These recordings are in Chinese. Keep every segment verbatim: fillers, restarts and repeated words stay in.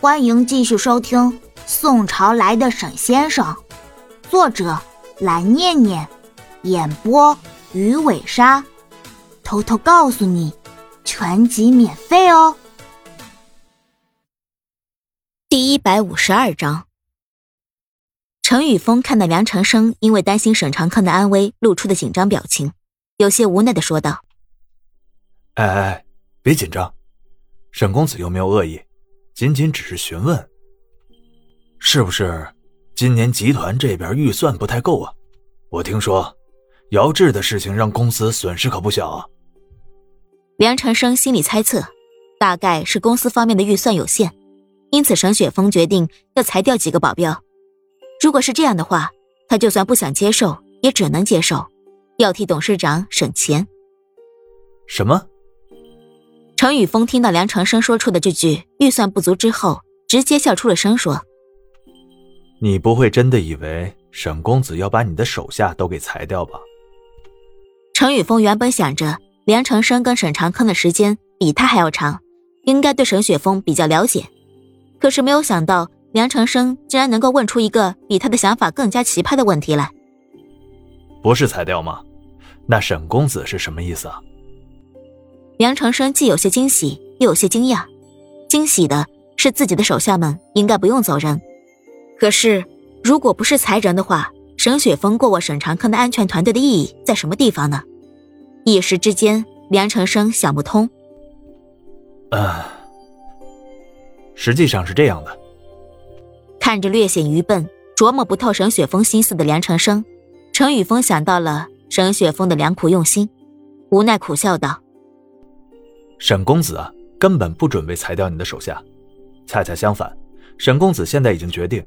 欢迎继续收听《宋朝来的沈先生》，作者蓝念念，演播鱼尾鲨。偷偷告诉你，全集免费哦。第一百五十二章，陈宇峰看到梁长生因为担心沈长康的安危露出的紧张表情，有些无奈地说道：哎哎，别紧张，沈公子又没有恶意，仅仅只是询问，是不是今年集团这边预算不太够啊？我听说姚志的事情让公司损失可不小啊。梁长生心里猜测，大概是公司方面的预算有限，因此沈雪峰决定要裁掉几个保镖。如果是这样的话，他就算不想接受也只能接受，要替董事长省钱。什么？程宇峰听到梁长生说出的这句预算不足之后，直接笑出了声，说：你不会真的以为沈公子要把你的手下都给裁掉吧？程宇峰原本想着梁长生跟沈长康的时间比他还要长，应该对沈雪峰比较了解，可是没有想到梁长生竟然能够问出一个比他的想法更加奇葩的问题来。不是裁掉吗？那沈公子是什么意思啊？梁长生既有些惊喜又有些惊讶，惊喜的是自己的手下们应该不用走人，可是如果不是裁人的话，沈雪峰过握沈长康的安全团队的意义在什么地方呢？一时之间梁长生想不通。呃，实际上是这样的。看着略显愚笨琢磨不透沈雪峰心思的梁长生，陈宇峰想到了沈雪峰的良苦用心，无奈苦笑道：沈公子啊，根本不准备裁掉你的手下，恰恰相反，沈公子现在已经决定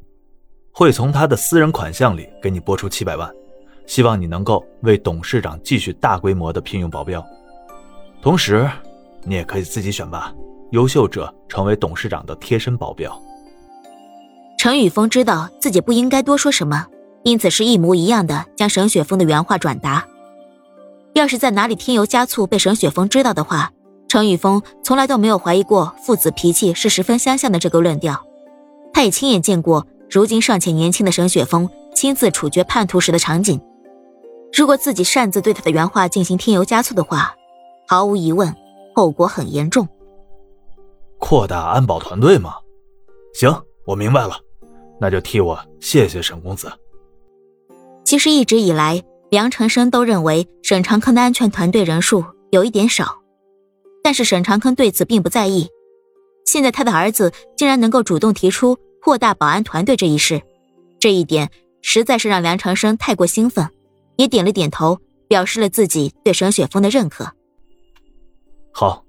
会从他的私人款项里给你拨出七百万，希望你能够为董事长继续大规模的聘用保镖，同时你也可以自己选拔优秀者成为董事长的贴身保镖。陈宇峰知道自己不应该多说什么，因此是一模一样的将沈雪峰的原话转达。要是在哪里添油加醋被沈雪峰知道的话，程宇峰从来都没有怀疑过父子脾气是十分相像的这个论调，他也亲眼见过如今尚且年轻的沈雪峰亲自处决叛徒时的场景，如果自己擅自对他的原话进行添油加醋的话，毫无疑问后果很严重。扩大安保团队吗？行，我明白了，那就替我谢谢沈公子。其实一直以来梁长生都认为沈长康的安全团队人数有一点少，但是沈长康对此并不在意，现在他的儿子竟然能够主动提出扩大保安团队这一事，这一点实在是让梁长生太过兴奋，也点了点头，表示了自己对沈雪峰的认可。好。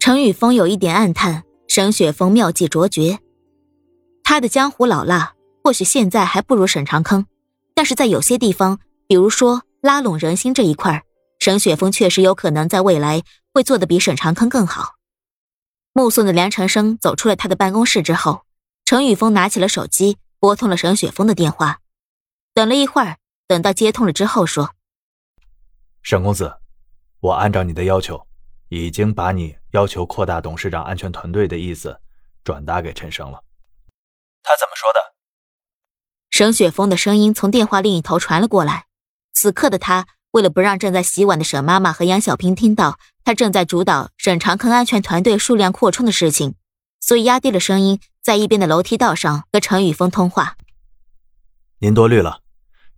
陈宇峰有一点暗叹沈雪峰妙计卓绝，他的江湖老辣或许现在还不如沈长康，但是在有些地方，比如说拉拢人心这一块，沈雪峰确实有可能在未来会做得比沈长康更好。目送的梁长生走出了他的办公室之后，程宇峰拿起了手机拨通了沈雪峰的电话，等了一会儿，等到接通了之后说：沈公子，我按照你的要求已经把你要求扩大董事长安全团队的意思转达给陈生了。他怎么说的？沈雪峰的声音从电话另一头传了过来，此刻的他为了不让正在洗碗的沈妈妈和杨小平听到他正在主导沈长康安全团队数量扩充的事情，所以压低了声音在一边的楼梯道上和陈宇峰通话。您多虑了，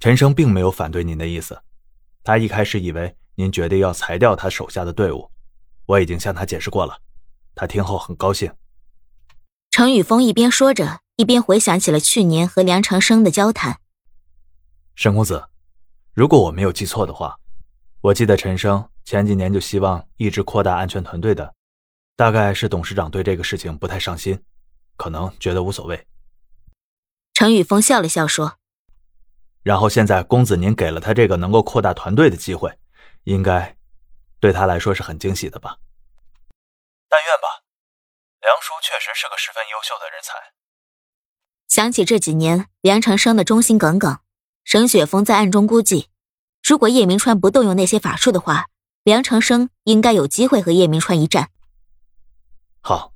陈生并没有反对您的意思，他一开始以为您决定要裁掉他手下的队伍，我已经向他解释过了，他听后很高兴。陈宇峰一边说着一边回想起了去年和梁长生的交谈。沈公子，如果我没有记错的话，我记得陈生前几年就希望一直扩大安全团队的，大概是董事长对这个事情不太上心，可能觉得无所谓。陈宇峰笑了笑说：然后现在公子您给了他这个能够扩大团队的机会，应该对他来说是很惊喜的吧？但愿吧，梁叔确实是个十分优秀的人才。想起这几年梁长生的忠心耿耿，沈雪峰在暗中估计，如果叶明川不动用那些法术的话，梁长生应该有机会和叶明川一战。好，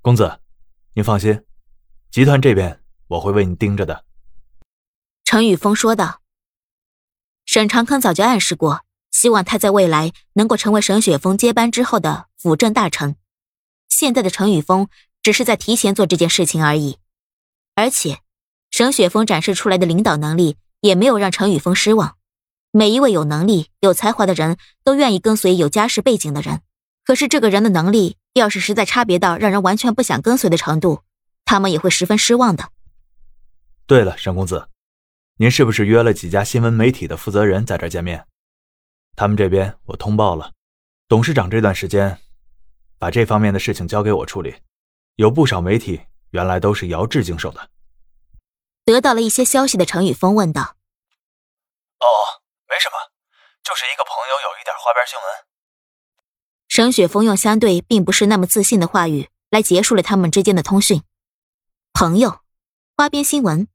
公子，您放心，集团这边我会为你盯着的。”陈宇峰说道。沈长康早就暗示过，希望他在未来能够成为沈雪峰接班之后的辅政大臣。现在的陈宇峰只是在提前做这件事情而已。而且沈雪峰展示出来的领导能力也没有让陈宇峰失望。每一位有能力有才华的人都愿意跟随有家世背景的人，可是这个人的能力要是实在差别到让人完全不想跟随的程度，他们也会十分失望的。对了，沈公子，您是不是约了几家新闻媒体的负责人在这儿见面？他们这边我通报了，董事长这段时间把这方面的事情交给我处理，有不少媒体原来都是姚志经手的。得到了一些消息的陈宇峰问道。哦，没什么，就是一个朋友有一点花边新闻。沈雪峰用相对并不是那么自信的话语来结束了他们之间的通讯。朋友，花边新闻，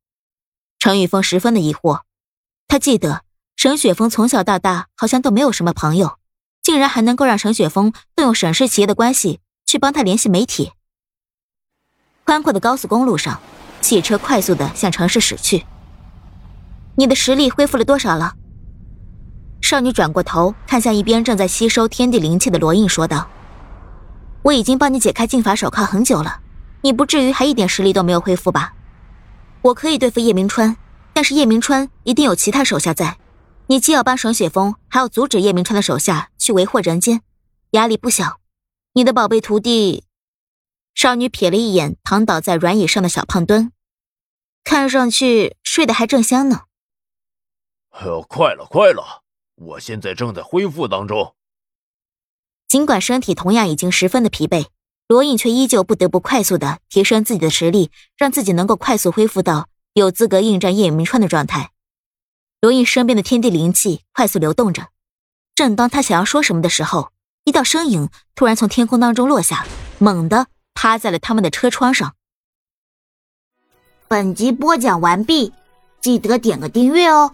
陈宇峰十分的疑惑。他记得沈雪峰从小到大好像都没有什么朋友，竟然还能够让沈雪峰动用沈氏企业的关系去帮他联系媒体。宽阔的高速公路上，汽车快速地向城市驶去。你的实力恢复了多少了？少女转过头看向一边正在吸收天地灵气的罗印说道，我已经帮你解开禁法手铐很久了，你不至于还一点实力都没有恢复吧？我可以对付叶明川，但是叶明川一定有其他手下在，你既要帮沈雪峰，还要阻止叶明川的手下去为祸人间，压力不小。你的宝贝徒弟……少女瞥了一眼躺倒在软椅上的小胖墩，看上去睡得还正香呢。呃、快了快了，我现在正在恢复当中。尽管身体同样已经十分的疲惫，罗印却依旧不得不快速地提升自己的实力，让自己能够快速恢复到有资格应战叶明川的状态。罗印身边的天地灵气快速流动着，正当他想要说什么的时候，一道身影突然从天空当中落下，猛地趴在了他们的车窗上。本集播讲完毕，记得点个订阅哦。